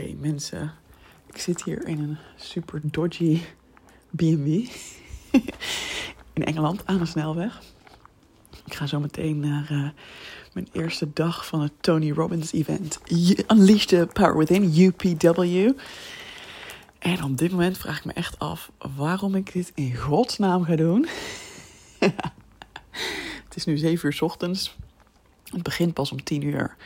Oké, mensen, ik zit hier in een super dodgy B&B in Engeland aan de snelweg. Ik ga zo meteen naar mijn eerste dag van het Tony Robbins event Unleash the Power Within, UPW. En op dit moment vraag ik me echt af waarom ik dit in godsnaam ga doen. Het is nu 7 uur 's ochtends. Het begint pas om 10 uur.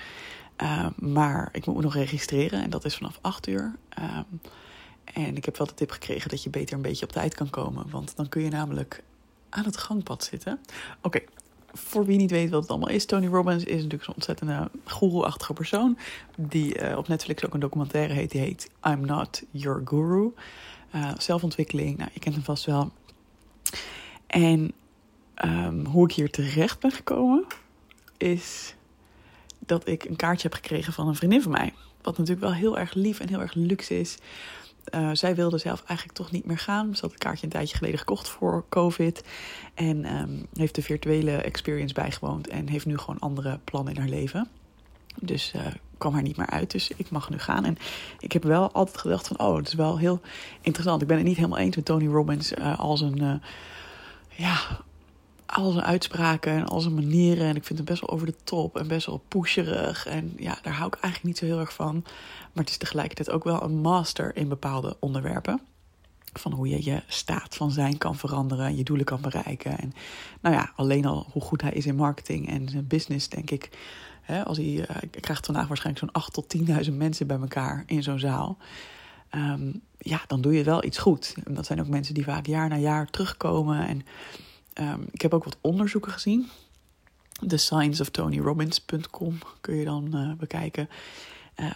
Maar ik moet me nog registreren en dat is vanaf 8 uur. En ik heb wel de tip gekregen dat je beter een beetje op tijd kan komen. Want dan kun je namelijk aan het gangpad zitten. Oké, voor wie niet weet wat het allemaal is. Tony Robbins is natuurlijk zo'n ontzettende guru-achtige persoon. Die op Netflix ook een documentaire heet. Die heet I'm Not Your Guru. Zelfontwikkeling, nou, je kent hem vast wel. En hoe ik hier terecht ben gekomen is dat ik een kaartje heb gekregen van een vriendin van mij. Wat natuurlijk wel heel erg lief en heel erg luxe is. Zij wilde zelf eigenlijk toch niet meer gaan. Ze had het kaartje een tijdje geleden gekocht voor COVID. En heeft de virtuele experience bijgewoond. En heeft nu gewoon andere plannen in haar leven. Dus kwam haar niet meer uit. Dus ik mag nu gaan. En ik heb wel altijd gedacht van, oh, het is wel heel interessant. Ik ben het niet helemaal eens met Tony Robbins al zijn uitspraken en al zijn manieren. En ik vind hem best wel over de top en best wel pusherig. En ja, daar hou ik eigenlijk niet zo heel erg van. Maar het is tegelijkertijd ook wel een master in bepaalde onderwerpen. Van hoe je je staat van zijn kan veranderen en je doelen kan bereiken. En nou ja, alleen al hoe goed hij is in marketing en zijn business, denk ik. Hè, als hij krijgt vandaag waarschijnlijk zo'n 8.000 tot 10.000 mensen bij elkaar in zo'n zaal. Dan doe je wel iets goed. En dat zijn ook mensen die vaak jaar na jaar terugkomen en... ik heb ook wat onderzoeken gezien. thescienceoftonyrobbins.com kun je dan bekijken.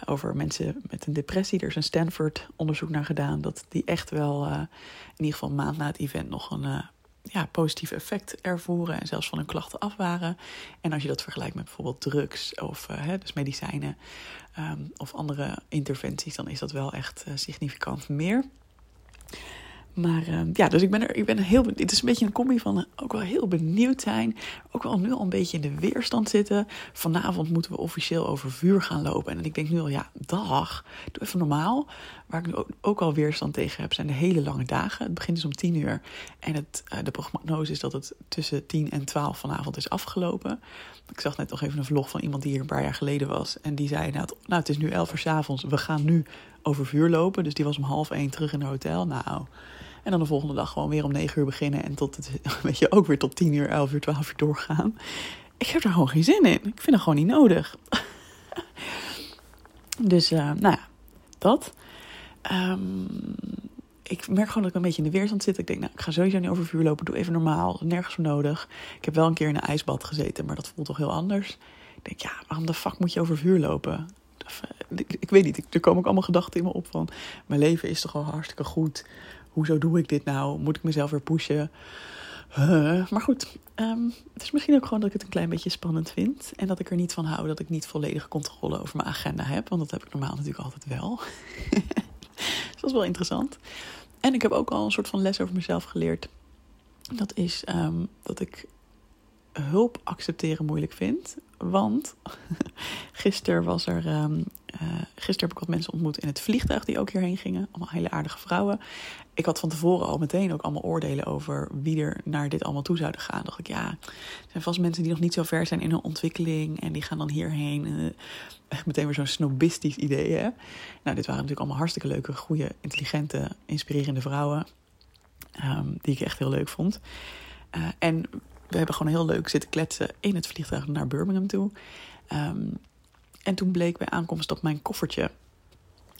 Over mensen met een depressie. Er is een Stanford onderzoek naar gedaan. Dat die echt wel in ieder geval een maand na het event nog een positief effect ervoeren. En zelfs van hun klachten af waren. En als je dat vergelijkt met bijvoorbeeld drugs of dus medicijnen of andere interventies. Dan is dat wel echt significant meer. Maar dus ik ben heel benieuwd. Het is een beetje een combi van ook wel heel benieuwd zijn. Ook wel nu al een beetje in de weerstand zitten. Vanavond moeten we officieel over vuur gaan lopen. En ik denk nu al, dag. Doe even normaal. Waar ik nu ook al weerstand tegen heb, zijn de hele lange dagen. Het begint dus om 10 uur. En de prognose is dat het tussen 10 en 12 vanavond is afgelopen. Ik zag net nog even een vlog van iemand die hier een paar jaar geleden was. En die zei, nou het is nu 11 uur 's avonds. We gaan nu over vuur lopen. Dus die was om 12:30 terug in het hotel. Nou... En dan de volgende dag gewoon weer om 9 uur beginnen. En ook weer tot 10 uur, 11 uur, 12 uur doorgaan. Ik heb er gewoon geen zin in. Ik vind dat gewoon niet nodig. Dus, dat. Ik merk gewoon dat ik een beetje in de weerstand zit. Ik denk, ik ga sowieso niet over vuur lopen. Doe even normaal. Nergens voor nodig. Ik heb wel een keer in een ijsbad gezeten. Maar dat voelt toch heel anders. Ik denk, waarom de fuck moet je over vuur lopen? Ik weet niet. Er komen ook allemaal gedachten in me op van... Mijn leven is toch al hartstikke goed... Hoezo doe ik dit nou? Moet ik mezelf weer pushen? Maar goed, het is misschien ook gewoon dat ik het een klein beetje spannend vind. En dat ik er niet van hou dat ik niet volledige controle over mijn agenda heb. Want dat heb ik normaal natuurlijk altijd wel. Dus dat is wel interessant. En ik heb ook al een soort van les over mezelf geleerd. Dat is dat ik hulp accepteren moeilijk vind. Want gisteren heb ik wat mensen ontmoet in het vliegtuig die ook hierheen gingen. Allemaal hele aardige vrouwen. Ik had van tevoren al meteen ook allemaal oordelen over wie er naar dit allemaal toe zouden gaan. Dacht ik, er zijn vast mensen die nog niet zo ver zijn in hun ontwikkeling. En die gaan dan hierheen. Echt meteen weer zo'n snobistisch idee, hè. Nou, dit waren natuurlijk allemaal hartstikke leuke, goede, intelligente, inspirerende vrouwen. Die ik echt heel leuk vond. En we hebben gewoon heel leuk zitten kletsen in het vliegtuig naar Birmingham toe. En toen bleek bij aankomst dat mijn koffertje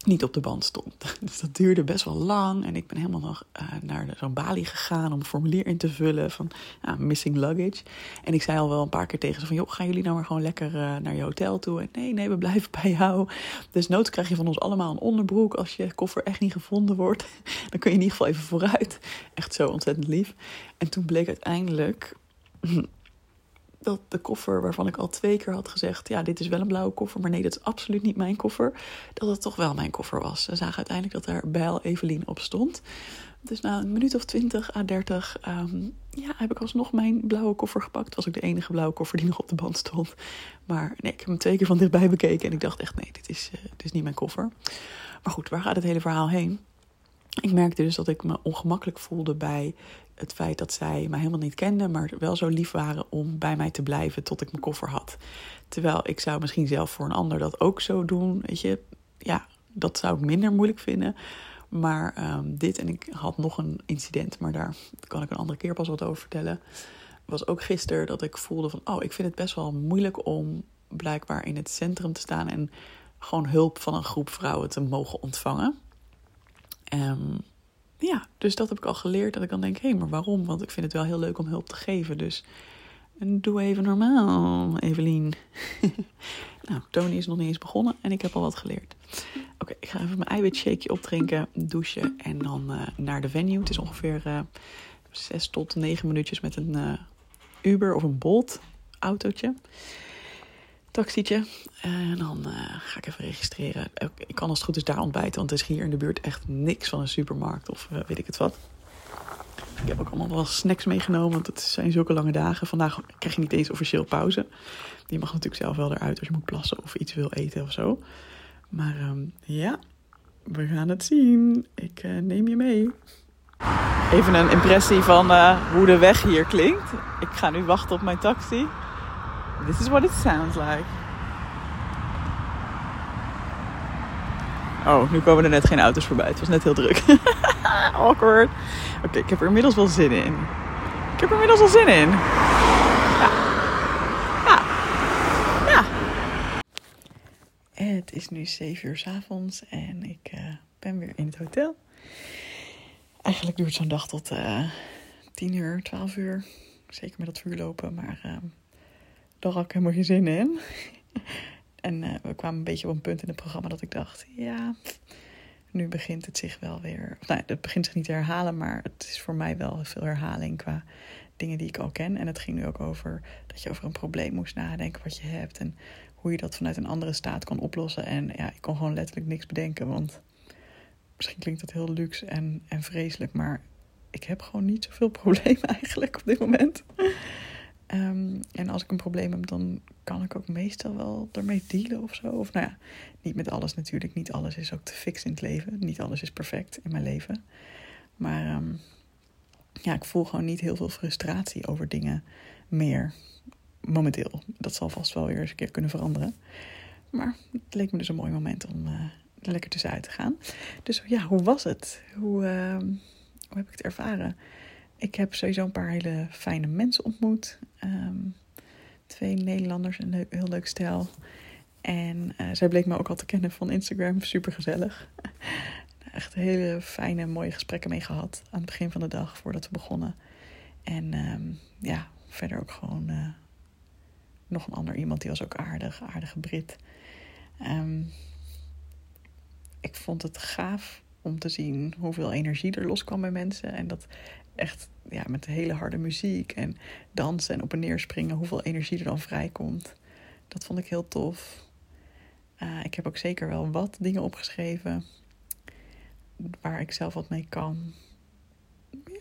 niet op de band stond. Dus dat duurde best wel lang. En ik ben helemaal nog naar zo'n balie gegaan om een formulier in te vullen van missing luggage. En ik zei al wel een paar keer tegen ze van, joh, gaan jullie nou maar gewoon lekker naar je hotel toe? En nee, we blijven bij jou. Dus noods krijg je van ons allemaal een onderbroek als je koffer echt niet gevonden wordt. Dan kun je in ieder geval even vooruit. Echt zo ontzettend lief. En toen bleek uiteindelijk... dat de koffer waarvan ik al 2 keer had gezegd, ja, dit is wel een blauwe koffer, maar nee, dat is absoluut niet mijn koffer, dat het toch wel mijn koffer was. Ze zagen uiteindelijk dat daar Bijl Evelien op stond. Dus na een minuut of 20 à 30 heb ik alsnog mijn blauwe koffer gepakt. Was ook de enige blauwe koffer die nog op de band stond. Maar nee, ik heb hem 2 keer van dichtbij bekeken en ik dacht echt, nee, dit is niet mijn koffer. Maar goed, waar gaat het hele verhaal heen? Ik merkte dus dat ik me ongemakkelijk voelde bij het feit dat zij mij helemaal niet kenden, maar wel zo lief waren om bij mij te blijven tot ik mijn koffer had. Terwijl ik zou misschien zelf voor een ander dat ook zo doen. Weet je, ja, dat zou ik minder moeilijk vinden. Maar dit, en ik had nog een incident, maar daar kan ik een andere keer pas wat over vertellen. Was ook gisteren dat ik voelde van, ik vind het best wel moeilijk om blijkbaar in het centrum te staan en gewoon hulp van een groep vrouwen te mogen ontvangen. Dus dat heb ik al geleerd. Dat ik dan denk, maar waarom? Want ik vind het wel heel leuk om hulp te geven. Dus doe even normaal, Evelien. Nou, Tony is nog niet eens begonnen en ik heb al wat geleerd. Oké, ik ga even mijn eiwitshakeje opdrinken, douchen en dan naar de venue. Het is ongeveer 6 tot 9 minuutjes met een Uber of een Bolt autootje. Taxietje. En dan ga ik even registreren. Ik kan als het goed is daar ontbijten, want het is hier in de buurt echt niks van een supermarkt of weet ik het wat. Ik heb ook allemaal wel snacks meegenomen, want het zijn zulke lange dagen. Vandaag krijg je niet eens officieel pauze. Die mag natuurlijk zelf wel eruit als je moet plassen of iets wil eten of zo. Maar we gaan het zien. Ik neem je mee. Even een impressie van hoe de weg hier klinkt. Ik ga nu wachten op mijn taxi. This is what it sounds like. Oh, nu komen er net geen auto's voorbij. Het was net heel druk. Awkward. Oké, ik heb er inmiddels wel zin in. Ja. Het is nu 7 uur 's avonds en ik ben weer in het hotel. Eigenlijk duurt zo'n dag tot 10 uur, 12 uur. Zeker met dat vuurlopen, maar daar had ik helemaal geen zin in. En we kwamen een beetje op een punt in het programma dat ik dacht, ja, nu begint het zich wel weer... Nou, het begint zich niet te herhalen, maar het is voor mij wel veel herhaling qua dingen die ik al ken. En het ging nu ook over dat je over een probleem moest nadenken wat je hebt en hoe je dat vanuit een andere staat kan oplossen. En ja, ik kon gewoon letterlijk niks bedenken, want misschien klinkt dat heel luxe en vreselijk, maar ik heb gewoon niet zoveel problemen eigenlijk op dit moment. En als ik een probleem heb, dan kan ik ook meestal wel ermee dealen of zo. Of nou ja, niet met alles natuurlijk. Niet alles is ook te fix in het leven. Niet alles is perfect in mijn leven. Maar ik voel gewoon niet heel veel frustratie over dingen meer. Momenteel. Dat zal vast wel weer eens een keer kunnen veranderen. Maar het leek me dus een mooi moment om er lekker tussenuit te gaan. Dus ja, hoe was het? Hoe heb ik het ervaren? Ik heb sowieso een paar hele fijne mensen ontmoet. 2 Nederlanders, een heel leuk stijl. En zij bleek me ook al te kennen van Instagram. Supergezellig. Echt hele fijne, mooie gesprekken mee gehad. Aan het begin van de dag, voordat we begonnen. En verder ook gewoon nog een ander iemand. Die was ook aardig. Aardige Brit. Ik vond het gaaf om te zien hoeveel energie er loskwam bij mensen. En dat... echt met hele harde muziek en dansen en op en neer springen. Hoeveel energie er dan vrijkomt. Dat vond ik heel tof. Ik heb ook zeker wel wat dingen opgeschreven. Waar ik zelf wat mee kan.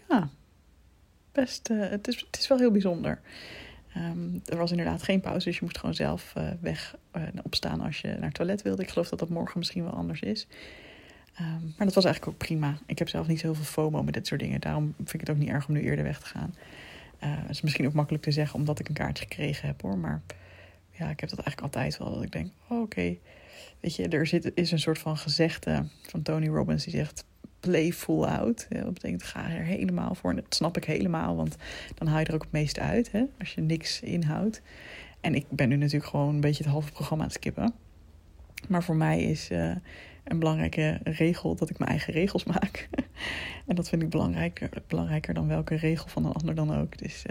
Ja, best. Het is wel heel bijzonder. Er was inderdaad geen pauze. Dus je moest gewoon zelf opstaan als je naar het toilet wilde. Ik geloof dat dat morgen misschien wel anders is. Maar dat was eigenlijk ook prima. Ik heb zelf niet zo heel veel FOMO met dit soort dingen. Daarom vind ik het ook niet erg om nu eerder weg te gaan. Het is misschien ook makkelijk te zeggen omdat ik een kaartje gekregen heb hoor. Maar ja, ik heb dat eigenlijk altijd wel. Dat ik denk, oké. Weet je, er is een soort van gezegde van Tony Robbins die zegt... play full out. Ja, dat betekent ga er helemaal voor. En dat snap ik helemaal, want dan haal je er ook het meeste uit. Hè, als je niks inhoudt. En ik ben nu natuurlijk gewoon een beetje het halve programma aan het skippen. Maar voor mij is... een belangrijke regel dat ik mijn eigen regels maak. En dat vind ik belangrijker dan welke regel van een ander dan ook. Dus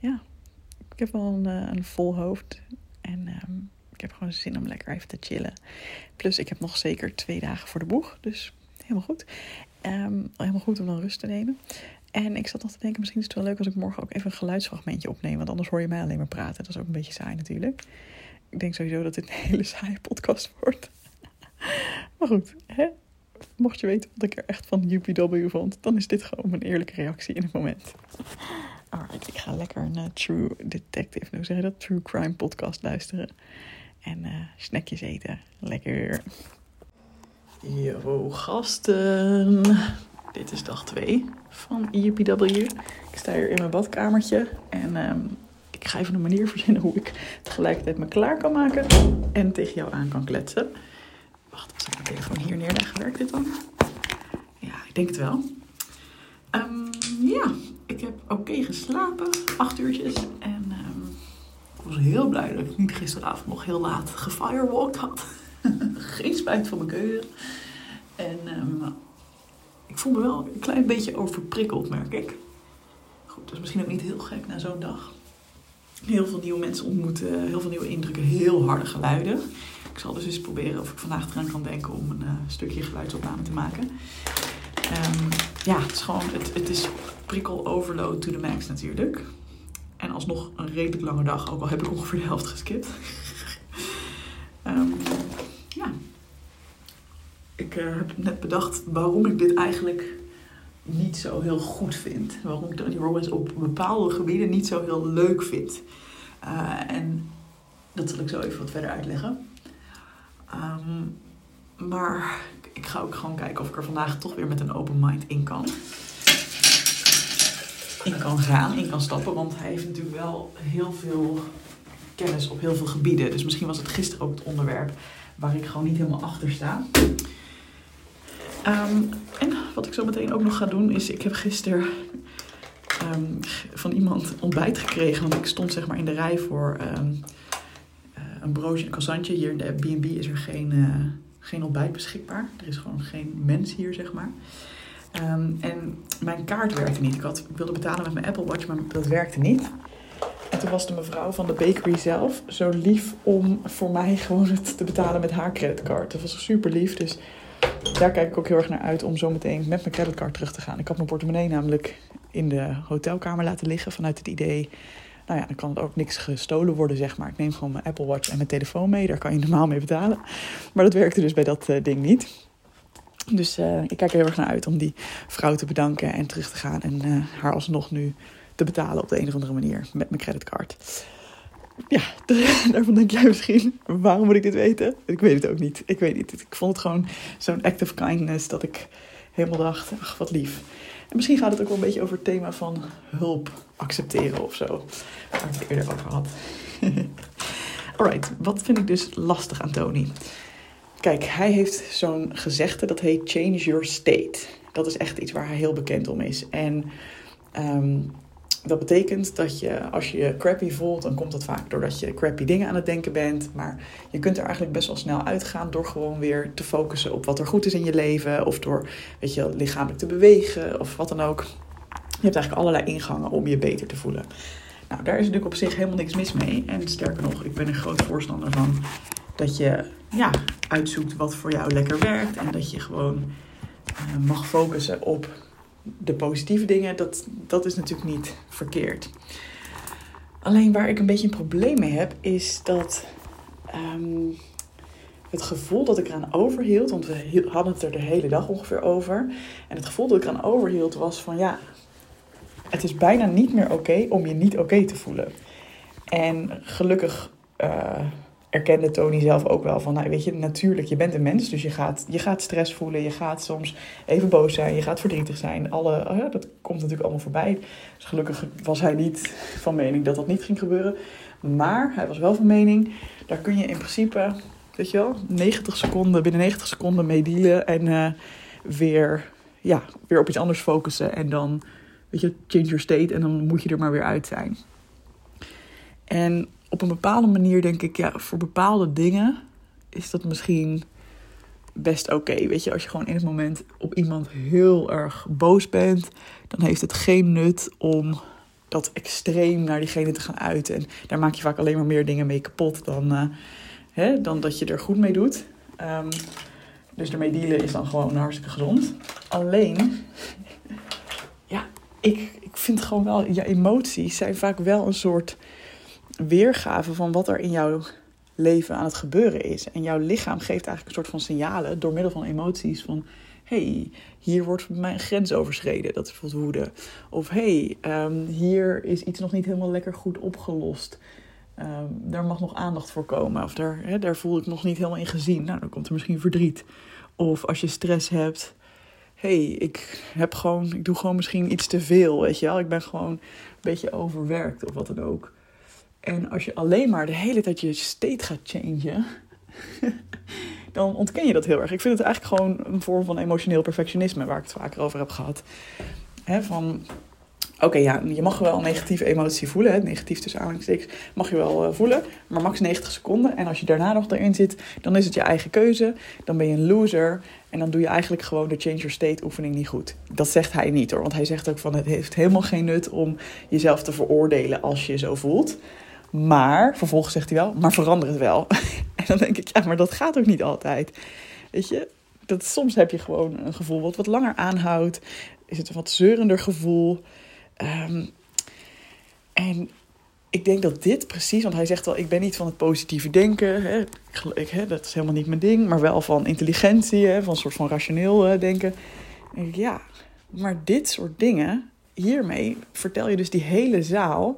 ik heb wel een vol hoofd. En ik heb gewoon zin om lekker even te chillen. Plus ik heb nog zeker 2 dagen voor de boeg. Dus helemaal goed. Helemaal goed om dan rust te nemen. En ik zat nog te denken, misschien is het wel leuk als ik morgen ook even een geluidsfragmentje opneem. Want anders hoor je mij alleen maar praten. Dat is ook een beetje saai natuurlijk. Ik denk sowieso dat dit een hele saaie podcast wordt. Maar goed, hè? Mocht je weten wat ik er echt van UPW vond, dan is dit gewoon mijn eerlijke reactie in het moment. Alright, ik ga lekker een True Detective, nou zeg je dat, True Crime podcast luisteren. En snackjes eten. Lekker. Yo gasten. Dit is dag 2 van UPW. Ik sta hier in mijn badkamertje en ik ga even een manier verzinnen hoe ik tegelijkertijd me klaar kan maken en tegen jou aan kan kletsen. Wacht, als ik mijn telefoon hier neerleg, werkt dit dan? Ja, ik denk het wel. Ik heb oké geslapen, 8 uurtjes. En ik was heel blij dat ik niet gisteravond nog heel laat gefirewalkt had. Geen spijt van mijn keuze. En ik voel me wel een klein beetje overprikkeld, merk ik. Goed, dat is misschien ook niet heel gek na zo'n dag. Heel veel nieuwe mensen ontmoeten, heel veel nieuwe indrukken, heel harde geluiden. Ik zal dus eens proberen of ik vandaag eraan kan denken om een stukje geluidsopname te maken. Het is gewoon, het is prikkel overload to the max natuurlijk. En alsnog een redelijk lange dag, ook al heb ik ongeveer de helft geskipt. Ik heb net bedacht waarom ik dit eigenlijk niet zo heel goed vind. Waarom ik Tony Robbins op bepaalde gebieden niet zo heel leuk vind. En dat zal ik zo even wat verder uitleggen. Maar ik ga ook gewoon kijken of ik er vandaag toch weer met een open mind in kan. In kan gaan, in kan stappen. Want hij heeft natuurlijk wel heel veel kennis op heel veel gebieden. Dus misschien was het gisteren ook het onderwerp waar ik gewoon niet helemaal achter sta. En wat ik zo meteen ook nog ga doen is, ik heb gisteren van iemand ontbijt gekregen. Want ik stond zeg maar in de rij voor een broodje, een croissantje. Hier in de B&B is er geen ontbijt beschikbaar. Er is gewoon geen mens hier, zeg maar. En mijn kaart werkte niet. Ik wilde betalen met mijn Apple Watch, maar dat werkte niet. En toen was de mevrouw van de bakery zelf zo lief om voor mij gewoon het te betalen met haar creditcard. Dat was super lief, dus daar kijk ik ook heel erg naar uit om zo meteen met mijn creditcard terug te gaan. Ik had mijn portemonnee namelijk in de hotelkamer laten liggen vanuit het idee, nou ja, dan kan het ook niks gestolen worden, zeg maar. Ik neem gewoon mijn Apple Watch en mijn telefoon mee, daar kan je normaal mee betalen. Maar dat werkte dus bij dat ding niet. Dus ik kijk er heel erg naar uit om die vrouw te bedanken en terug te gaan en haar alsnog nu te betalen op de een of andere manier met mijn creditcard. Ja, daarvan denk jij misschien, waarom moet ik dit weten? Ik weet het ook niet. Ik weet niet. Ik vond het gewoon zo'n act of kindness dat ik helemaal dacht, ach, wat lief. En misschien gaat het ook wel een beetje over het thema van hulp accepteren of zo. Waar ik het eerder over had. Alright, wat vind ik dus lastig aan Tony? Kijk, hij heeft zo'n gezegde dat heet change your state. Dat is echt iets waar hij heel bekend om is. En dat betekent dat je, als je je crappy voelt, dan komt dat vaak doordat je crappy dingen aan het denken bent. Maar je kunt er eigenlijk best wel snel uitgaan door gewoon weer te focussen op wat er goed is in je leven. Of door, weet je, lichamelijk te bewegen of wat dan ook. Je hebt eigenlijk allerlei ingangen om je beter te voelen. Nou, daar is natuurlijk op zich helemaal niks mis mee. En sterker nog, ik ben een groot voorstander van dat je uitzoekt wat voor jou lekker werkt. En dat je gewoon mag focussen op de positieve dingen, dat is natuurlijk niet verkeerd. Alleen waar ik een beetje een probleem mee heb, is dat het gevoel dat ik eraan overhield, want we hadden het er de hele dag ongeveer over, en het gevoel dat ik eraan overhield was van het is bijna niet meer oké om je niet oké te voelen. En gelukkig erkende Tony zelf ook wel van, nou weet je, natuurlijk, je bent een mens, dus je gaat stress voelen, je gaat soms even boos zijn, je gaat verdrietig zijn. Dat komt natuurlijk allemaal voorbij. Dus gelukkig was hij niet van mening dat dat niet ging gebeuren. Maar hij was wel van mening, daar kun je in principe, weet je wel, binnen 90 seconden mee dealen en weer op iets anders focussen. En dan, weet je, change your state en dan moet je er maar weer uit zijn. En op een bepaalde manier denk ik, voor bepaalde dingen is dat misschien best oké. Weet je, als je gewoon in het moment op iemand heel erg boos bent, dan heeft het geen nut om dat extreem naar diegene te gaan uiten. En daar maak je vaak alleen maar meer dingen mee kapot dan dat je er goed mee doet. Dus ermee dealen is dan gewoon hartstikke gezond. Alleen, ik vind gewoon wel, je emoties zijn vaak wel een soort weergave van wat er in jouw leven aan het gebeuren is. En jouw lichaam geeft eigenlijk een soort van signalen door middel van emoties van, hey, hier wordt mijn grens overschreden, dat is bijvoorbeeld woede. Of hey, hier is iets nog niet helemaal lekker goed opgelost. Daar mag nog aandacht voor komen. Of daar voel ik nog niet helemaal in gezien. Nou, dan komt er misschien verdriet. Of als je stress hebt, hey, ik doe gewoon misschien iets te veel, weet je wel. Ik ben gewoon een beetje overwerkt of wat dan ook. En als je alleen maar de hele tijd je state gaat changen, dan ontken je dat heel erg. Ik vind het eigenlijk gewoon een vorm van emotioneel perfectionisme, waar ik het vaker over heb gehad. Van, oké, ja, je mag wel een negatieve emotie voelen. Negatief tussen aanhalingstekens mag je wel voelen. Maar max 90 seconden. En als je daarna nog erin zit, dan is het je eigen keuze. Dan ben je een loser. En dan doe je eigenlijk gewoon de change your state oefening niet goed. Dat zegt hij niet hoor. Want hij zegt ook van, het heeft helemaal geen nut om jezelf te veroordelen als je je zo voelt. Maar, vervolgens zegt hij wel, maar verander het wel. En dan denk ik, ja, maar dat gaat ook niet altijd. Weet je, dat soms heb je gewoon een gevoel wat langer aanhoudt. Is het een wat zeurender gevoel. En ik denk dat dit precies, want hij zegt wel, ik ben niet van het positieve denken. Hè, dat is helemaal niet mijn ding. Maar wel van intelligentie, hè, van een soort van rationeel denken. En ik, ja, maar dit soort dingen, hiermee vertel je dus die hele zaal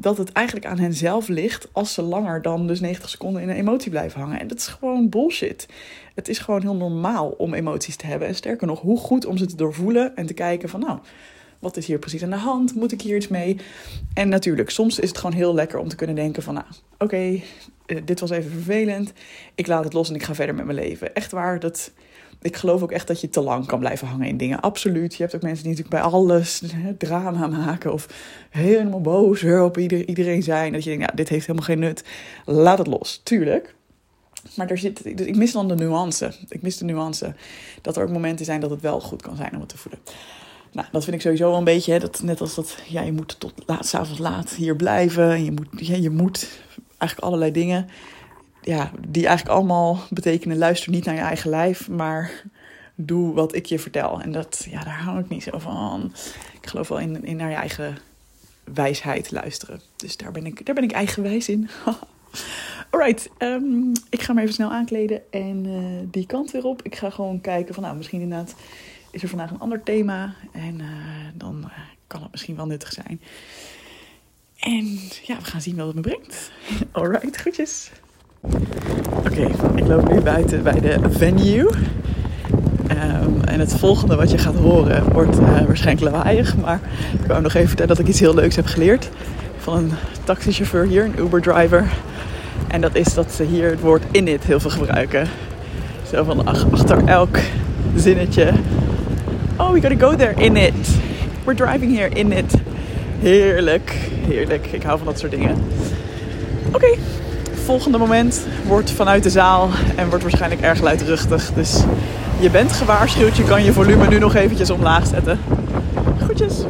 dat het eigenlijk aan henzelf ligt als ze langer dan dus 90 seconden in een emotie blijven hangen. En dat is gewoon bullshit. Het is gewoon heel normaal om emoties te hebben. En sterker nog, hoe goed om ze te doorvoelen en te kijken van, nou, wat is hier precies aan de hand? Moet ik hier iets mee? En natuurlijk, soms is het gewoon heel lekker om te kunnen denken van, nou, oké, dit was even vervelend. Ik laat het los en ik ga verder met mijn leven. Echt waar, ik geloof ook echt dat je te lang kan blijven hangen in dingen. Absoluut. Je hebt ook mensen die natuurlijk bij alles drama maken of helemaal boos op iedereen zijn. Dat je denkt, ja, dit heeft helemaal geen nut. Laat het los. Tuurlijk. Maar dus ik mis dan de nuance. Ik mis de nuance dat er ook momenten zijn dat het wel goed kan zijn om het te voelen. Nou, dat vind ik sowieso wel een beetje, hè, dat, net als dat, ja, je moet tot laat, 's avonds laat hier blijven. En je moet eigenlijk allerlei dingen, ja, die eigenlijk allemaal betekenen, luister niet naar je eigen lijf, maar doe wat ik je vertel. En dat, ja, daar hou ik niet zo van. Ik geloof wel in naar je eigen wijsheid luisteren. Dus daar ben ik eigenwijs in. Alright, ik ga me even snel aankleden en die kant weer op. Ik ga gewoon kijken van, nou, misschien inderdaad is er vandaag een ander thema. En dan kan het misschien wel nuttig zijn. En ja, we gaan zien wat het me brengt. Alright, goedjes. Oké, ik loop nu buiten bij de venue. En het volgende wat je gaat horen wordt waarschijnlijk lawaaiig. Maar ik wou nog even vertellen dat ik iets heel leuks heb geleerd. Van een taxichauffeur hier, een Uber-driver. En dat is dat ze hier het woord init heel veel gebruiken. Zo van achter elk zinnetje. Oh, we gotta go there, in it. We're driving here, in it. Heerlijk, heerlijk. Ik hou van dat soort dingen. Oké, volgende moment wordt vanuit de zaal en wordt waarschijnlijk erg luidruchtig. Dus je bent gewaarschuwd, je kan je volume nu nog eventjes omlaag zetten. Goedjes.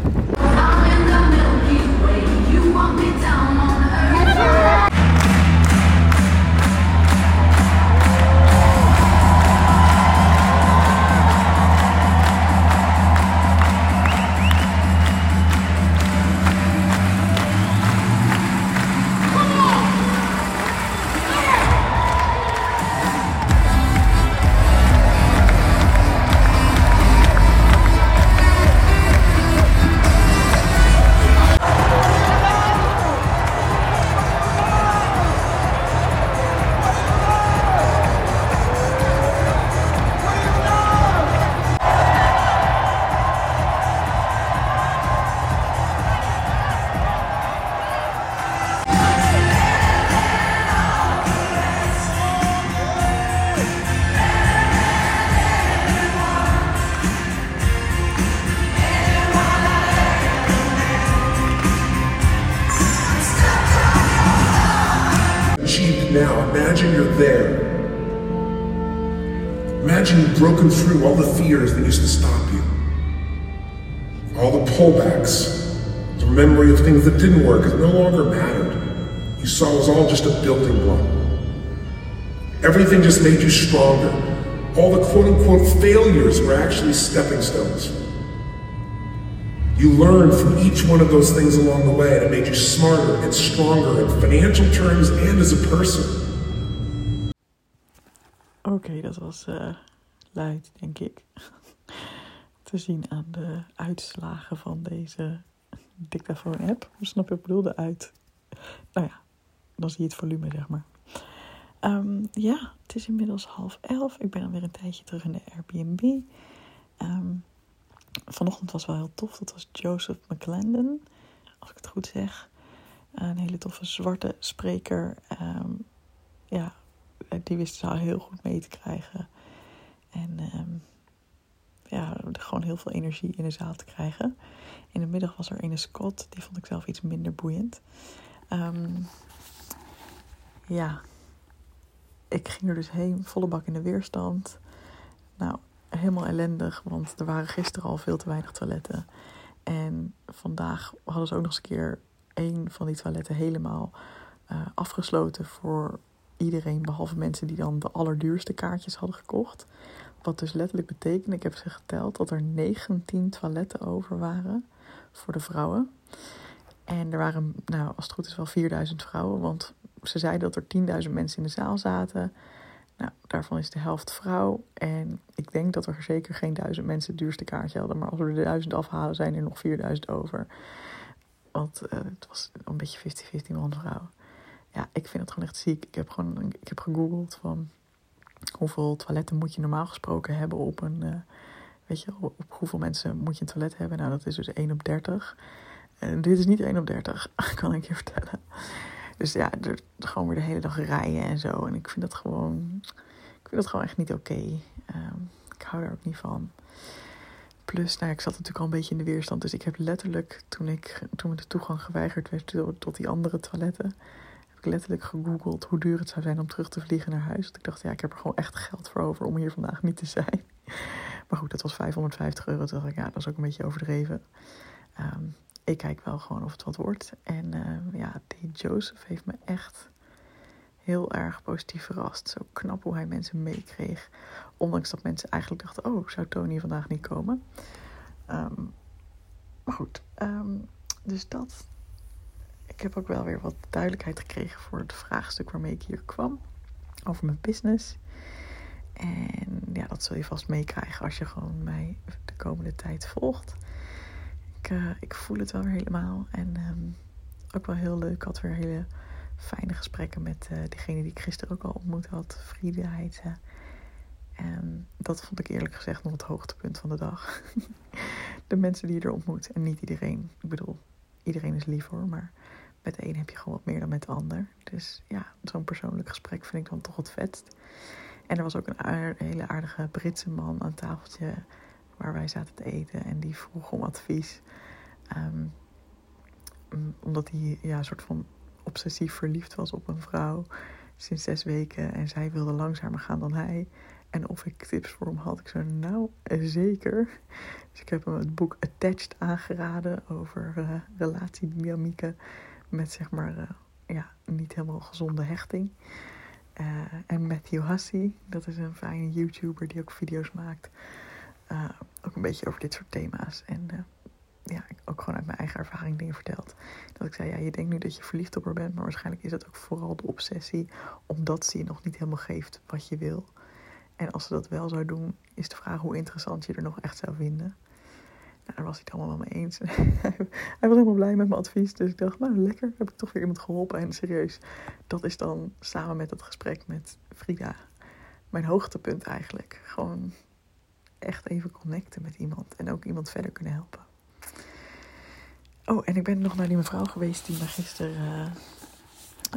Broken through all the fears that used to stop you, all the pullbacks, the memory of things that didn't work, it no longer mattered. You saw it was all just a building block. Everything just made you stronger. All the quote-unquote failures were actually stepping stones. You learned from each one of those things along the way, and it made you smarter and stronger in financial terms and as a person. Oké, dat was luid, denk ik. Te zien aan de uitslagen van deze dictafoon-app. Hoe snap je wat ik bedoelde uit? Nou ja, dan zie je het volume, zeg maar. Ja, het is inmiddels 10:30. Ik ben alweer een tijdje terug in de Airbnb. Vanochtend was wel heel tof. Dat was Joseph McClendon, als ik het goed zeg. Een hele toffe zwarte spreker. Ja, die wist ze al heel goed mee te krijgen. En ja, gewoon heel veel energie in de zaal te krijgen. In de middag was er een Scott. Die vond ik zelf iets minder boeiend. Ja, ik ging er dus heen, volle bak in de weerstand. Nou, helemaal ellendig, want er waren gisteren al veel te weinig toiletten. En vandaag hadden ze ook nog eens een keer één van die toiletten helemaal afgesloten voor iedereen, behalve mensen die dan de allerduurste kaartjes hadden gekocht. Wat dus letterlijk betekent, ik heb ze geteld, dat er 19 toiletten over waren voor de vrouwen. En er waren, nou, als het goed is, wel 4000 vrouwen, want ze zeiden dat er 10.000 mensen in de zaal zaten. Nou, daarvan is de helft vrouw. En ik denk dat er zeker geen 1000 mensen het duurste kaartje hadden. Maar als we er 1000 afhalen, zijn er nog 4000 over. Want het was een beetje 50-50 man-vrouw. Ja, ik vind het gewoon echt ziek. Ik heb gegoogeld van hoeveel toiletten moet je normaal gesproken hebben op een... weet je, op hoeveel mensen moet je een toilet hebben? Nou, dat is dus 1 op 30. Dit is niet 1 op 30, kan ik je vertellen. Dus ja, gewoon weer de hele dag rijden en zo. En ik vind dat gewoon echt niet oké. Ik hou daar ook niet van. Plus, nou ja, ik zat natuurlijk al een beetje in de weerstand. Dus ik heb letterlijk, toen me de toegang geweigerd werd tot die andere toiletten, heb ik letterlijk gegoogeld hoe duur het zou zijn om terug te vliegen naar huis. Want ik dacht, ja, ik heb er gewoon echt geld voor over om hier vandaag niet te zijn. Maar goed, dat was €550. Toen dacht ik, ja, dat is ook een beetje overdreven. Ik kijk wel gewoon of het wat wordt. En ja, die Joseph heeft me echt heel erg positief verrast. Zo knap hoe hij mensen meekreeg. Ondanks dat mensen eigenlijk dachten, oh, zou Tony vandaag niet komen? Maar goed, dus dat. Ik heb ook wel weer wat duidelijkheid gekregen voor het vraagstuk waarmee ik hier kwam. Over mijn business. En ja, dat zul je vast meekrijgen als je gewoon mij de komende tijd volgt. Ik voel het wel weer helemaal. En ook wel heel leuk. Ik had weer hele fijne gesprekken met degene die ik gisteren ook al ontmoet had. Friederike. Dat vond ik eerlijk gezegd nog het hoogtepunt van de dag. De mensen die je er ontmoet. En niet iedereen. Ik bedoel, iedereen is lief hoor. Maar met de een heb je gewoon wat meer dan met de ander. Dus ja, zo'n persoonlijk gesprek vind ik dan toch het vetst. En er was ook een hele aardige Britse man aan het tafeltje waar wij zaten te eten. En die vroeg om advies. Omdat hij ja, een soort van obsessief verliefd was op een vrouw. Sinds 6 weken. En zij wilde langzamer gaan dan hij. En of ik tips voor hem had. Ik zei, nou zeker. Dus ik heb hem het boek Attached aangeraden. Over relatiedynamieken. Met zeg maar ja, niet helemaal gezonde hechting. En Matthew Hussey. Dat is een fijne YouTuber die ook video's maakt. Ook een beetje over dit soort thema's. En ja, ook gewoon uit mijn eigen ervaring dingen verteld. Dat ik zei, ja, je denkt nu dat je verliefd op haar bent, maar waarschijnlijk is dat ook vooral de obsessie, omdat ze je nog niet helemaal geeft wat je wil. En als ze dat wel zou doen, is de vraag hoe interessant je er nog echt zou vinden. Nou, daar was hij het allemaal wel mee eens. Hij was helemaal blij met mijn advies. Dus ik dacht, nou lekker, heb ik toch weer iemand geholpen. En serieus, dat is dan samen met dat gesprek met Frida mijn hoogtepunt eigenlijk. Gewoon echt even connecten met iemand. En ook iemand verder kunnen helpen. Oh, en ik ben nog naar die mevrouw geweest die me gisteren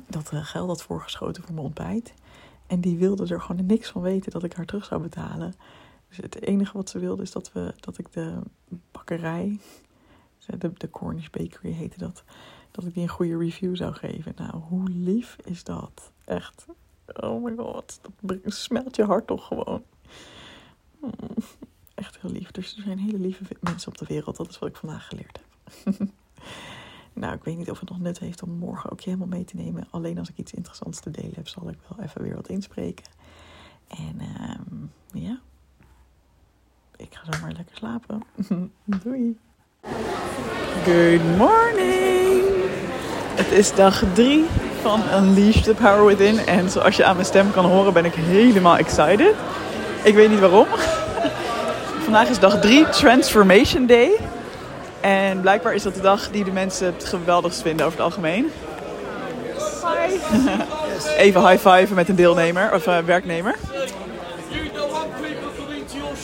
dat geld had voorgeschoten voor mijn ontbijt. En die wilde er gewoon niks van weten dat ik haar terug zou betalen. Dus het enige wat ze wilde is dat ik de bakkerij, de Cornish Bakery heette dat ik die een goede review zou geven. Nou, hoe lief is dat? Echt. Oh my god. Dat smelt je hart toch gewoon. Echt heel lief. Dus er zijn hele lieve mensen op de wereld. Dat is wat ik vandaag geleerd heb. Nou, ik weet niet of het nog nut heeft om morgen ook je helemaal mee te nemen. Alleen als ik iets interessants te delen heb, zal ik wel even weer wat inspreken. En ja, ik ga zo maar lekker slapen. Doei! Good morning! Het is dag 3 van Unleash the Power Within. En zoals je aan mijn stem kan horen ben ik helemaal excited. Ik weet niet waarom. Vandaag is dag 3, Transformation Day. En blijkbaar is dat de dag die de mensen het geweldigst vinden over het algemeen. Hi! Even high-fiven met een deelnemer of werknemer.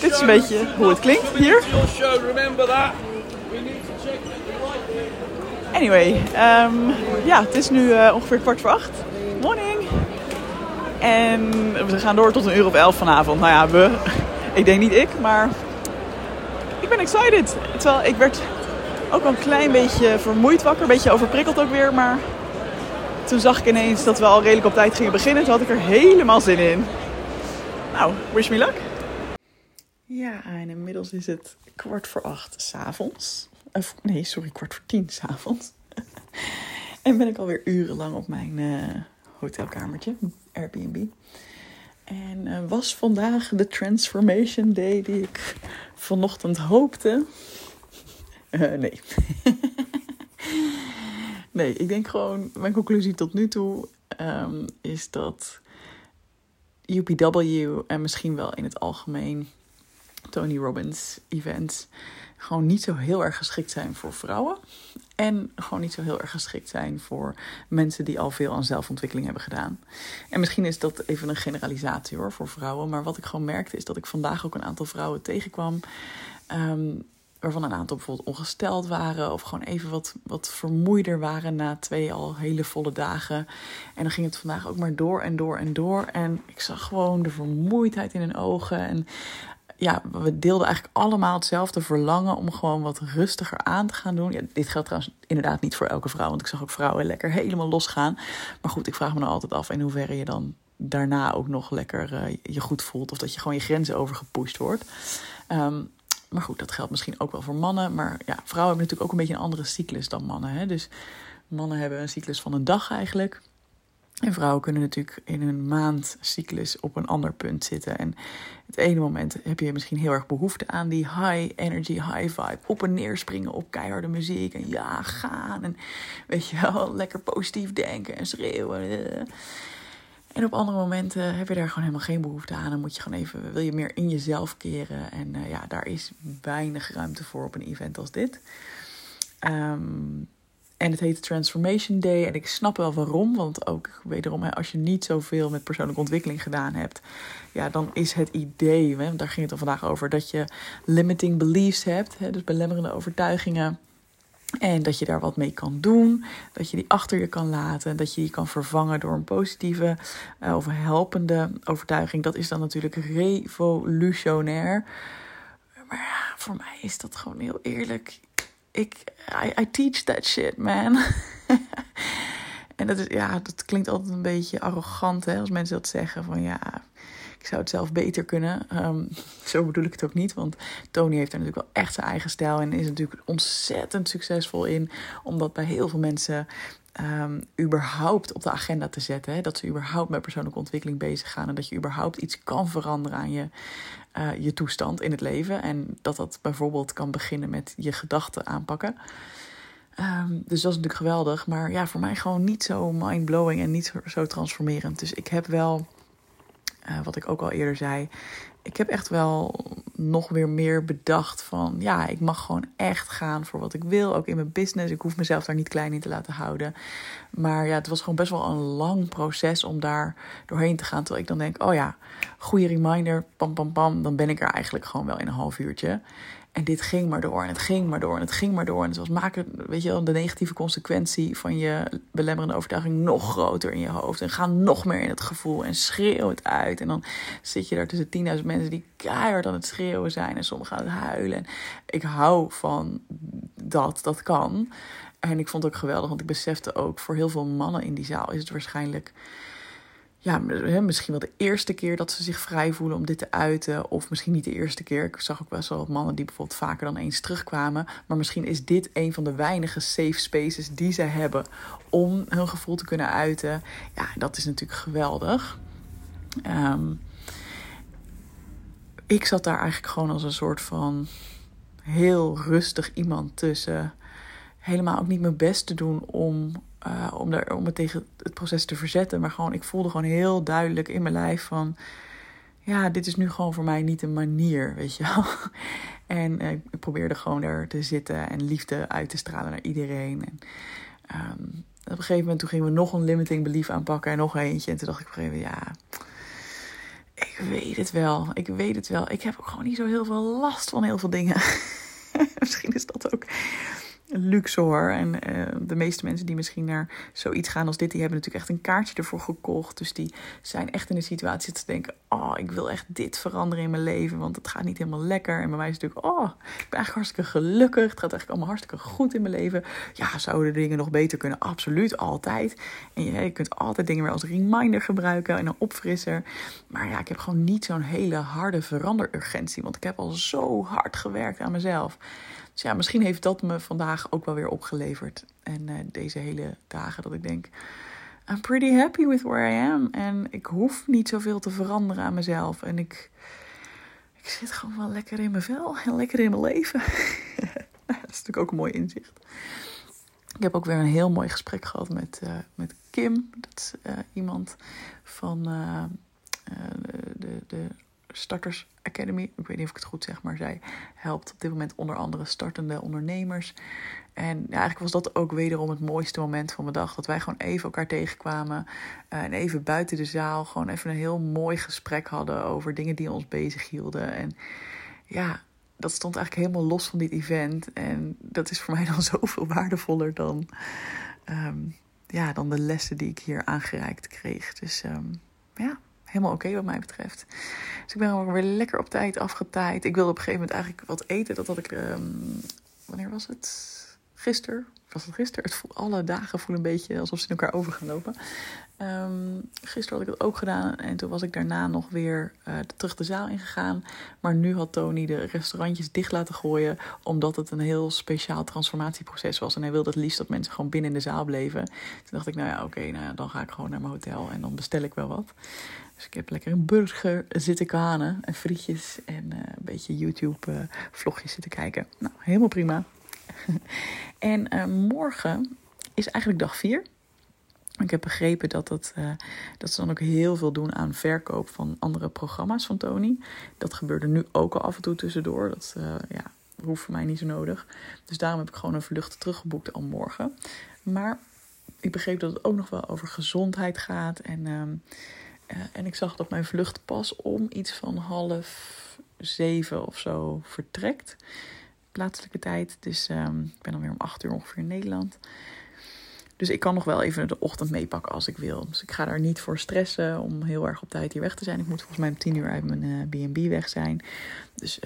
Dit is een beetje hoe het klinkt hier. Anyway, het is nu ongeveer 7:15. Morning! En we gaan door tot 11:00 vanavond. Nou ja, ik denk niet ik, maar ik ben excited. Terwijl ik werd ook een klein beetje vermoeid wakker. Een beetje overprikkeld ook weer, maar toen zag ik ineens dat we al redelijk op tijd gingen beginnen. Toen had ik er helemaal zin in. Nou, wish me luck! Ja, en inmiddels is het 7:15 s'avonds. Nee, 9:45 s'avonds. En ben ik alweer urenlang op mijn hotelkamertje, Airbnb. En was vandaag de Transformation Day die ik vanochtend hoopte? Nee. Nee, ik denk gewoon, mijn conclusie tot nu toe is dat UPW en misschien wel in het algemeen Tony Robbins events gewoon niet zo heel erg geschikt zijn voor vrouwen. En gewoon niet zo heel erg geschikt zijn voor mensen die al veel aan zelfontwikkeling hebben gedaan. En misschien is dat even een generalisatie hoor, voor vrouwen. Maar wat ik gewoon merkte is dat ik vandaag ook een aantal vrouwen tegenkwam. Waarvan een aantal bijvoorbeeld ongesteld waren. Of gewoon even wat vermoeider waren na 2 al hele volle dagen. En dan ging het vandaag ook maar door en door en door. En ik zag gewoon de vermoeidheid in hun ogen. En ja, we deelden eigenlijk allemaal hetzelfde verlangen om gewoon wat rustiger aan te gaan doen. Ja, dit geldt trouwens inderdaad niet voor elke vrouw, want ik zag ook vrouwen lekker helemaal losgaan. Maar goed, ik vraag me nou altijd af in hoeverre je dan daarna ook nog lekker je goed voelt. Of dat je gewoon je grenzen overgepusht wordt. Maar goed, dat geldt misschien ook wel voor mannen. Maar ja, vrouwen hebben natuurlijk ook een beetje een andere cyclus dan mannen. Hè? Dus mannen hebben een cyclus van een dag eigenlijk. En vrouwen kunnen natuurlijk in hun maandcyclus op een ander punt zitten. En het ene moment heb je misschien heel erg behoefte aan die high energy, high vibe. Op en neer springen op keiharde muziek. En ja, gaan. En weet je wel, lekker positief denken en schreeuwen. En op andere momenten heb je daar gewoon helemaal geen behoefte aan. Dan moet je gewoon even, wil je meer in jezelf keren. En daar is weinig ruimte voor op een event als dit. En het heet Transformation Day. En ik snap wel waarom. Want ook wederom, als je niet zoveel met persoonlijke ontwikkeling gedaan hebt. Ja, dan is het idee, want daar ging het al vandaag over, dat je limiting beliefs hebt. Dus belemmerende overtuigingen. En dat je daar wat mee kan doen. Dat je die achter je kan laten. Dat je die kan vervangen door een positieve of helpende overtuiging. Dat is dan natuurlijk revolutionair. Maar ja, voor mij is dat gewoon heel eerlijk. I teach that shit, man. En dat is, ja, dat klinkt altijd een beetje arrogant, hè, als mensen dat zeggen. Van ja, ik zou het zelf beter kunnen. Zo bedoel ik het ook niet. Want Tony heeft er natuurlijk wel echt zijn eigen stijl. En is er natuurlijk ontzettend succesvol in. Omdat bij heel veel mensen überhaupt op de agenda te zetten. Hè, dat ze überhaupt met persoonlijke ontwikkeling bezig gaan. En dat je überhaupt iets kan veranderen aan je toestand in het leven. En dat bijvoorbeeld kan beginnen met je gedachten aanpakken. Dus dat is natuurlijk geweldig. Maar ja, voor mij gewoon niet zo mindblowing en niet zo transformerend. Dus ik heb wel, wat ik ook al eerder zei, ik heb echt wel nog weer meer bedacht van, ja, ik mag gewoon echt gaan voor wat ik wil. Ook in mijn business. Ik hoef mezelf daar niet klein in te laten houden. Maar ja, het was gewoon best wel een lang proces om daar doorheen te gaan. Terwijl ik dan denk, oh ja, goede reminder, pam, pam, pam. Dan ben ik er eigenlijk gewoon wel in een half uurtje. En dit ging maar door en het ging maar door en het ging maar door. En het was maken, weet je wel, de negatieve consequentie van je belemmerende overtuiging nog groter in je hoofd. En ga nog meer in het gevoel en schreeuw het uit. En dan zit je daar tussen 10.000 mensen die keihard aan het schreeuwen zijn. En sommigen gaan het huilen. En ik hou van dat kan. En ik vond het ook geweldig, want ik besefte ook, voor heel veel mannen in die zaal is het waarschijnlijk, ja, misschien wel de eerste keer dat ze zich vrij voelen om dit te uiten. Of misschien niet de eerste keer. Ik zag ook best wel wat mannen die bijvoorbeeld vaker dan eens terugkwamen. Maar misschien is dit een van de weinige safe spaces die ze hebben om hun gevoel te kunnen uiten. Ja, dat is natuurlijk geweldig. Ik zat daar eigenlijk gewoon als een soort van heel rustig iemand tussen. helemaal ook niet mijn best te doen om me tegen het proces te verzetten. Maar gewoon, ik voelde gewoon heel duidelijk in mijn lijf van... ja, dit is nu gewoon voor mij niet een manier, weet je wel. En ik probeerde gewoon daar te zitten en liefde uit te stralen naar iedereen. En, op een gegeven moment toen gingen we nog een limiting belief aanpakken en nog eentje. En toen dacht ik op een gegeven moment, ja... Ik weet het wel. Ik heb ook gewoon niet zo heel veel last van heel veel dingen. Misschien is dat ook luxe hoor. En de meeste mensen die misschien naar zoiets gaan als dit... die hebben natuurlijk echt een kaartje ervoor gekocht. Dus die zijn echt in de situatie te denken... oh, ik wil echt dit veranderen in mijn leven... want het gaat niet helemaal lekker. En bij mij is het natuurlijk... oh, ik ben eigenlijk hartstikke gelukkig. Het gaat eigenlijk allemaal hartstikke goed in mijn leven. Ja, zouden de dingen nog beter kunnen? Absoluut, altijd. En je kunt altijd dingen weer als reminder gebruiken... en een opfrisser. Maar ja, ik heb gewoon niet zo'n hele harde veranderurgentie... want ik heb al zo hard gewerkt aan mezelf... Dus ja, misschien heeft dat me vandaag ook wel weer opgeleverd. En deze hele dagen dat ik denk... I'm pretty happy with where I am. En ik hoef niet zoveel te veranderen aan mezelf. En ik zit gewoon wel lekker in mijn vel. En lekker in mijn leven. Dat is natuurlijk ook een mooi inzicht. Ik heb ook weer een heel mooi gesprek gehad met Kim. Dat is iemand van de Starters Academy, ik weet niet of ik het goed zeg, maar zij helpt op dit moment onder andere startende ondernemers. En ja, eigenlijk was dat ook wederom het mooiste moment van mijn dag. Dat wij gewoon even elkaar tegenkwamen en even buiten de zaal gewoon even een heel mooi gesprek hadden over dingen die ons bezighielden. En ja, dat stond eigenlijk helemaal los van dit event. En dat is voor mij dan zoveel waardevoller dan de lessen die ik hier aangereikt kreeg. Dus ja... helemaal oké wat mij betreft. Dus ik ben ook weer lekker op tijd afgetaaid. Ik wilde op een gegeven moment eigenlijk wat eten. Dat had ik... wanneer was het? Gisteren. Was het gisteren? Alle dagen voelen een beetje alsof ze in elkaar over gaan lopen. Gisteren had ik dat ook gedaan. En toen was ik daarna nog weer terug de zaal ingegaan. Maar nu had Tony de restaurantjes dicht laten gooien. Omdat het een heel speciaal transformatieproces was. En hij wilde het liefst dat mensen gewoon binnen in de zaal bleven. Toen dacht ik, dan ga ik gewoon naar mijn hotel. En dan bestel ik wel wat. Dus ik heb lekker een burger zitten kanen. En frietjes. En een beetje YouTube-vlogjes zitten kijken. Nou, helemaal prima. En morgen is eigenlijk dag 4. Ik heb begrepen dat ze dan ook heel veel doen aan verkoop van andere programma's van Tony. Dat gebeurde nu ook al af en toe tussendoor. Dat hoeft voor mij niet zo nodig. Dus daarom heb ik gewoon een vlucht teruggeboekt al morgen. Maar ik begreep dat het ook nog wel over gezondheid gaat. En ik zag dat mijn vlucht pas om iets van 6:30 of zo vertrekt. Plaatselijke tijd. Dus ik ben alweer om 8:00 ongeveer in Nederland. Dus ik kan nog wel even de ochtend meepakken als ik wil. Dus ik ga daar niet voor stressen om heel erg op tijd hier weg te zijn. Ik moet volgens mij om 10:00 uit mijn B&B weg zijn. Dus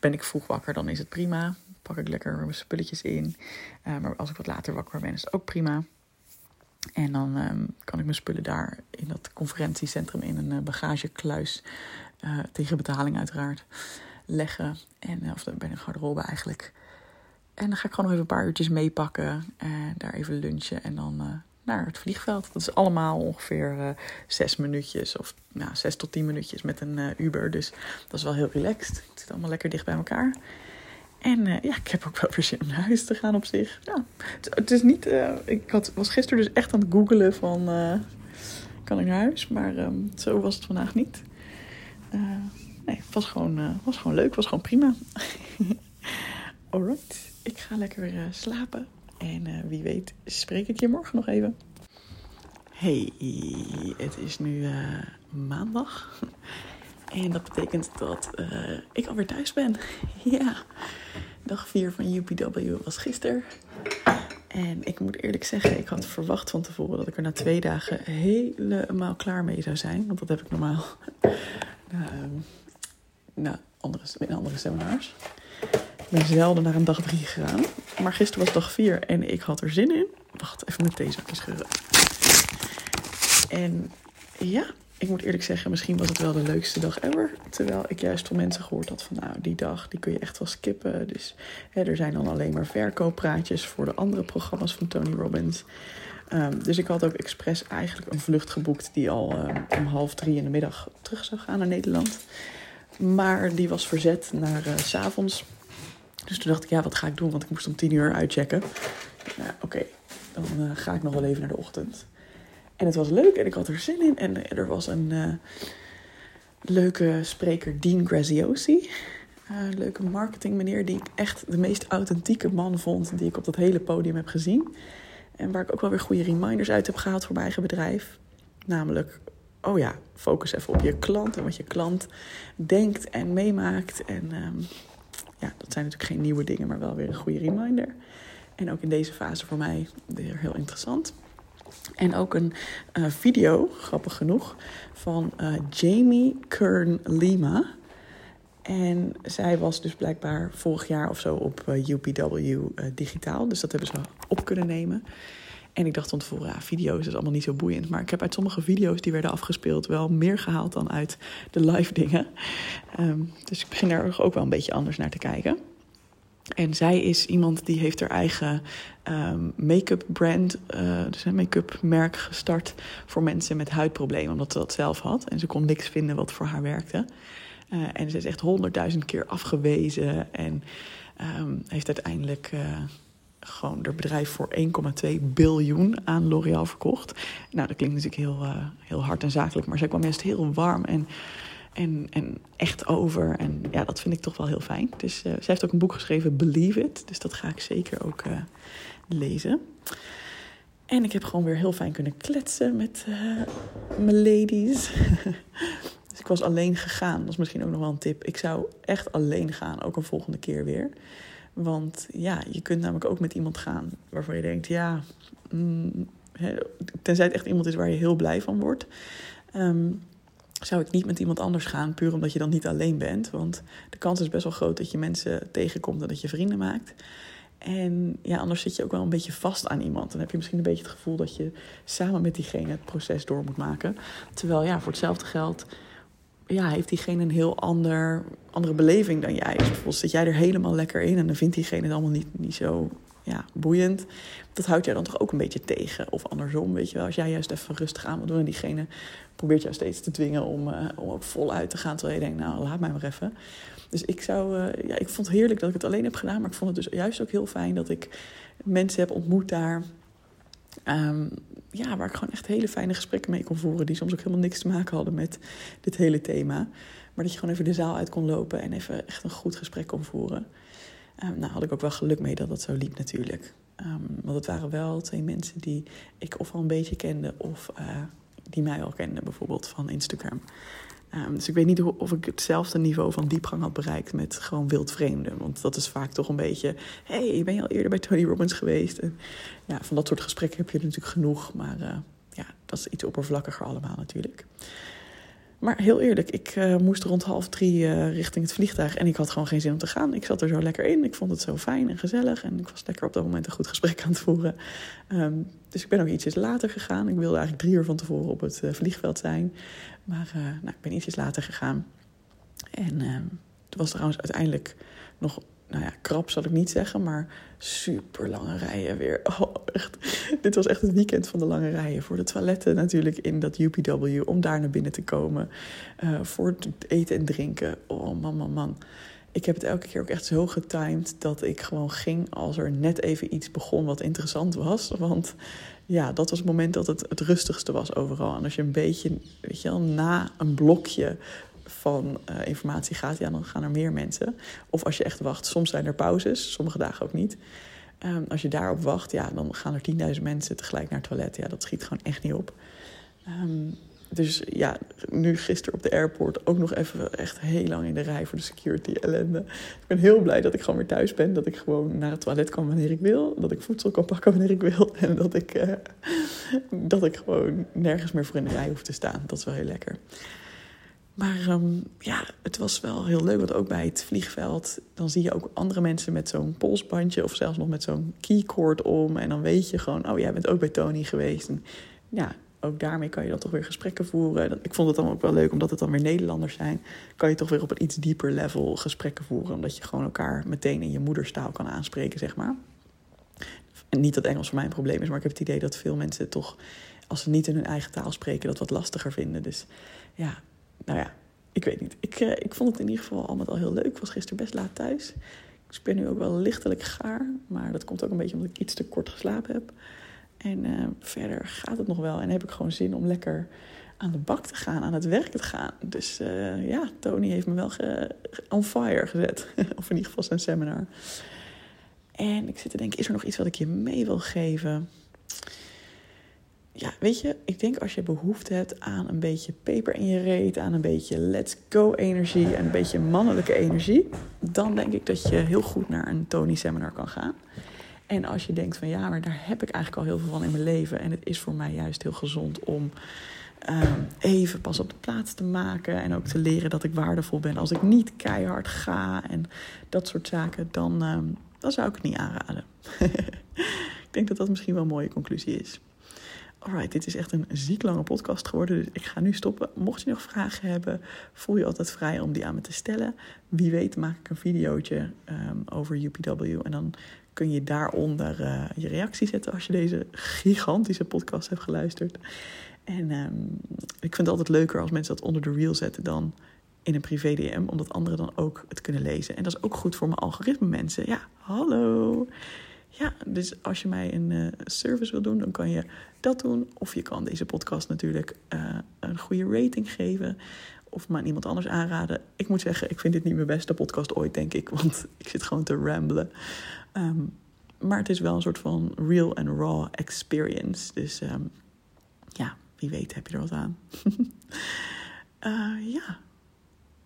ben ik vroeg wakker, dan is het prima. Pak ik lekker mijn spulletjes in. Maar als ik wat later wakker ben, is het ook prima. En dan kan ik mijn spullen daar in dat conferentiecentrum in een bagagekluis tegen betaling uiteraard leggen. Of bij een garderobe eigenlijk. En dan ga ik gewoon nog even een paar uurtjes meepakken. Daar even lunchen en dan naar het vliegveld. Dat is allemaal ongeveer 6 minuutjes of 6 tot 10 minuutjes met een Uber. Dus dat is wel heel relaxed. Het zit allemaal lekker dicht bij elkaar. En ik heb ook wel weer zin om naar huis te gaan op zich. Ja, het is niet... ik was gisteren dus echt aan het googelen van... kan ik naar huis? Maar zo was het vandaag niet. Nee, het was gewoon leuk. Het was gewoon prima. Alright, ik ga lekker weer slapen. En wie weet spreek ik je morgen nog even. Hey, het is nu maandag. En dat betekent dat ik alweer thuis ben. Ja, dag 4 van UPW was gisteren. En ik moet eerlijk zeggen, ik had verwacht van tevoren dat ik er na 2 dagen helemaal klaar mee zou zijn. Want dat heb ik normaal in andere seminars. Ik ben zelden naar een dag 3 gegaan. Maar gisteren was dag 4 en ik had er zin in. Wacht, even mijn theezakje scheuren. En ja, ik moet eerlijk zeggen, misschien was het wel de leukste dag ever. Terwijl ik juist van mensen gehoord had van die dag, die kun je echt wel skippen. Dus er zijn dan alleen maar verkooppraatjes voor de andere programma's van Tony Robbins. Dus ik had ook expres eigenlijk een vlucht geboekt die al om 2:30 in de middag terug zou gaan naar Nederland. Maar die was verzet naar 's avonds. Dus toen dacht ik, ja, wat ga ik doen? Want ik moest om 10:00 uitchecken. Nou, oké, dan ga ik nog wel even naar de ochtend. En het was leuk en ik had er zin in. En er was een leuke spreker, Dean Graziosi. Leuke marketingmeneer die ik echt de meest authentieke man vond die ik op dat hele podium heb gezien. En waar ik ook wel weer goede reminders uit heb gehaald voor mijn eigen bedrijf. Namelijk, oh ja, focus even op je klant en wat je klant denkt en meemaakt. En ja, dat zijn natuurlijk geen nieuwe dingen, maar wel weer een goede reminder. En ook in deze fase voor mij weer heel interessant. En ook een video, grappig genoeg, van Jamie Kern Lima. En zij was dus blijkbaar vorig jaar of zo op UPW digitaal. Dus dat hebben ze op kunnen nemen. En ik dacht van tevoren, ja, video's is allemaal niet zo boeiend. Maar ik heb uit sommige video's die werden afgespeeld wel meer gehaald dan uit de live dingen. Dus ik begin daar ook wel een beetje anders naar te kijken. En zij is iemand die heeft haar eigen make-up brand, dus een make-up merk gestart voor mensen met huidproblemen. Omdat ze dat zelf had. En ze kon niks vinden wat voor haar werkte. En ze is echt 100.000 keer afgewezen en heeft uiteindelijk gewoon haar bedrijf voor 1,2 biljoen aan L'Oréal verkocht. Nou, dat klinkt natuurlijk heel hard en zakelijk, maar zij kwam juist heel warm en echt over. En ja, dat vind ik toch wel heel fijn. Dus zij heeft ook een boek geschreven, Believe It, dus dat ga ik zeker ook lezen. En ik heb gewoon weer heel fijn kunnen kletsen met mijn ladies. Dus ik was alleen gegaan. Dat is misschien ook nog wel een tip. Ik zou echt alleen gaan, ook een volgende keer weer. Want ja, je kunt namelijk ook met iemand gaan waarvan je denkt, ja, tenzij het echt iemand is waar je heel blij van wordt, zou ik niet met iemand anders gaan, puur omdat je dan niet alleen bent. Want de kans is best wel groot dat je mensen tegenkomt en dat je vrienden maakt. En ja, anders zit je ook wel een beetje vast aan iemand. Dan heb je misschien een beetje het gevoel dat je samen met diegene het proces door moet maken. Terwijl ja, voor hetzelfde geld, ja, heeft diegene een heel andere beleving dan jij. Dus bijvoorbeeld zit jij er helemaal lekker in en dan vindt diegene het allemaal niet zo, ja, boeiend. Dat houdt jij dan toch ook een beetje tegen. Of andersom, weet je wel. Als jij juist even rustig aan wil doen en diegene probeert jou steeds te dwingen om ook voluit te gaan. Terwijl je denkt, nou, laat mij maar even. Dus ik zou, ja, ik vond het heerlijk dat ik het alleen heb gedaan. Maar ik vond het dus juist ook heel fijn dat ik mensen heb ontmoet daar. Ja, waar ik gewoon echt hele fijne gesprekken mee kon voeren. Die soms ook helemaal niks te maken hadden met dit hele thema. Maar dat je gewoon even de zaal uit kon lopen en even echt een goed gesprek kon voeren. Nou had ik ook wel geluk mee dat dat zo liep natuurlijk. Want het waren wel 2 mensen die ik of al een beetje kende of die mij al kenden bijvoorbeeld van Instagram. Dus ik weet niet of ik hetzelfde niveau van diepgang had bereikt met gewoon wildvreemden. Want dat is vaak toch een beetje, hey, ben je al eerder bij Tony Robbins geweest? En ja, van dat soort gesprekken heb je natuurlijk genoeg. Maar ja, dat is iets oppervlakkiger allemaal natuurlijk. Maar heel eerlijk, ik moest rond 2:30 richting het vliegtuig en ik had gewoon geen zin om te gaan. Ik zat er zo lekker in, ik vond het zo fijn en gezellig en ik was lekker op dat moment een goed gesprek aan het voeren. Dus ik ben ook ietsjes later gegaan. Ik wilde eigenlijk 3 uur van tevoren op het vliegveld zijn, maar nou, ik ben ietsjes later gegaan. En het was trouwens uiteindelijk nog, nou ja, krap zal ik niet zeggen, maar super lange rijen weer. Oh, echt. Dit was echt het weekend van de lange rijen. Voor de toiletten natuurlijk in dat UPW, om daar naar binnen te komen. Voor het eten en drinken. Oh, man. Ik heb het elke keer ook echt zo getimed dat ik gewoon ging als er net even iets begon wat interessant was. Want ja, dat was het moment dat het rustigste was overal. En als je een beetje, weet je wel, na een blokje van informatie gaat, ja, dan gaan er meer mensen. Of als je echt wacht, soms zijn er pauzes, sommige dagen ook niet. Als je daarop wacht, ja, dan gaan er 10.000 mensen tegelijk naar het toilet. Ja, dat schiet gewoon echt niet op. Dus ja, nu gisteren op de airport ook nog even echt heel lang in de rij voor de security ellende. Ik ben heel blij dat ik gewoon weer thuis ben. Dat ik gewoon naar het toilet kan wanneer ik wil. Dat ik voedsel kan pakken wanneer ik wil. En dat ik gewoon nergens meer voor in de rij hoef te staan. Dat is wel heel lekker. Maar ja, het was wel heel leuk, want ook bij het vliegveld, dan zie je ook andere mensen met zo'n polsbandje of zelfs nog met zo'n keycord om. En dan weet je gewoon, oh, jij bent ook bij Tony geweest. En ja, ook daarmee kan je dan toch weer gesprekken voeren. Ik vond het dan ook wel leuk, omdat het dan weer Nederlanders zijn, kan je toch weer op een iets dieper level gesprekken voeren. Omdat je gewoon elkaar meteen in je moederstaal kan aanspreken, zeg maar. En niet dat Engels voor mij een probleem is, maar ik heb het idee dat veel mensen toch, als ze niet in hun eigen taal spreken, dat wat lastiger vinden. Dus ja. Nou ja, ik weet niet. Ik vond het in ieder geval allemaal al heel leuk. Ik was gisteren best laat thuis. Dus ik ben nu ook wel lichtelijk gaar. Maar dat komt ook een beetje omdat ik iets te kort geslapen heb. En verder gaat het nog wel. En heb ik gewoon zin om lekker aan de bak te gaan, aan het werk te gaan. Dus ja, Tony heeft me wel on fire gezet. Of in ieder geval zijn seminar. En ik zit te denken, is er nog iets wat ik je mee wil geven? Ja, weet je, ik denk als je behoefte hebt aan een beetje peper in je reet, aan een beetje let's go energie en een beetje mannelijke energie, dan denk ik dat je heel goed naar een Tony seminar kan gaan. En als je denkt van ja, maar daar heb ik eigenlijk al heel veel van in mijn leven en het is voor mij juist heel gezond om even pas op de plaats te maken en ook te leren dat ik waardevol ben als ik niet keihard ga en dat soort zaken, dan zou ik het niet aanraden. Ik denk dat dat misschien wel een mooie conclusie is. Alright, dit is echt een ziek lange podcast geworden, dus ik ga nu stoppen. Mocht je nog vragen hebben, voel je altijd vrij om die aan me te stellen. Wie weet maak ik een videootje over UPW en dan kun je daaronder je reactie zetten als je deze gigantische podcast hebt geluisterd. En ik vind het altijd leuker als mensen dat onder de reel zetten dan in een privé DM, omdat anderen dan ook het kunnen lezen. En dat is ook goed voor mijn algoritme, mensen. Ja, hallo! Ja, dus als je mij een service wil doen, dan kan je dat doen. Of je kan deze podcast natuurlijk een goede rating geven. Of me aan iemand anders aanraden. Ik moet zeggen, ik vind dit niet mijn beste podcast ooit, denk ik. Want ik zit gewoon te ramblen. Maar het is wel een soort van real and raw experience. Dus ja, wie weet heb je er wat aan. Ja,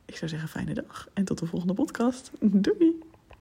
ik zou zeggen fijne dag. En tot de volgende podcast. Doei!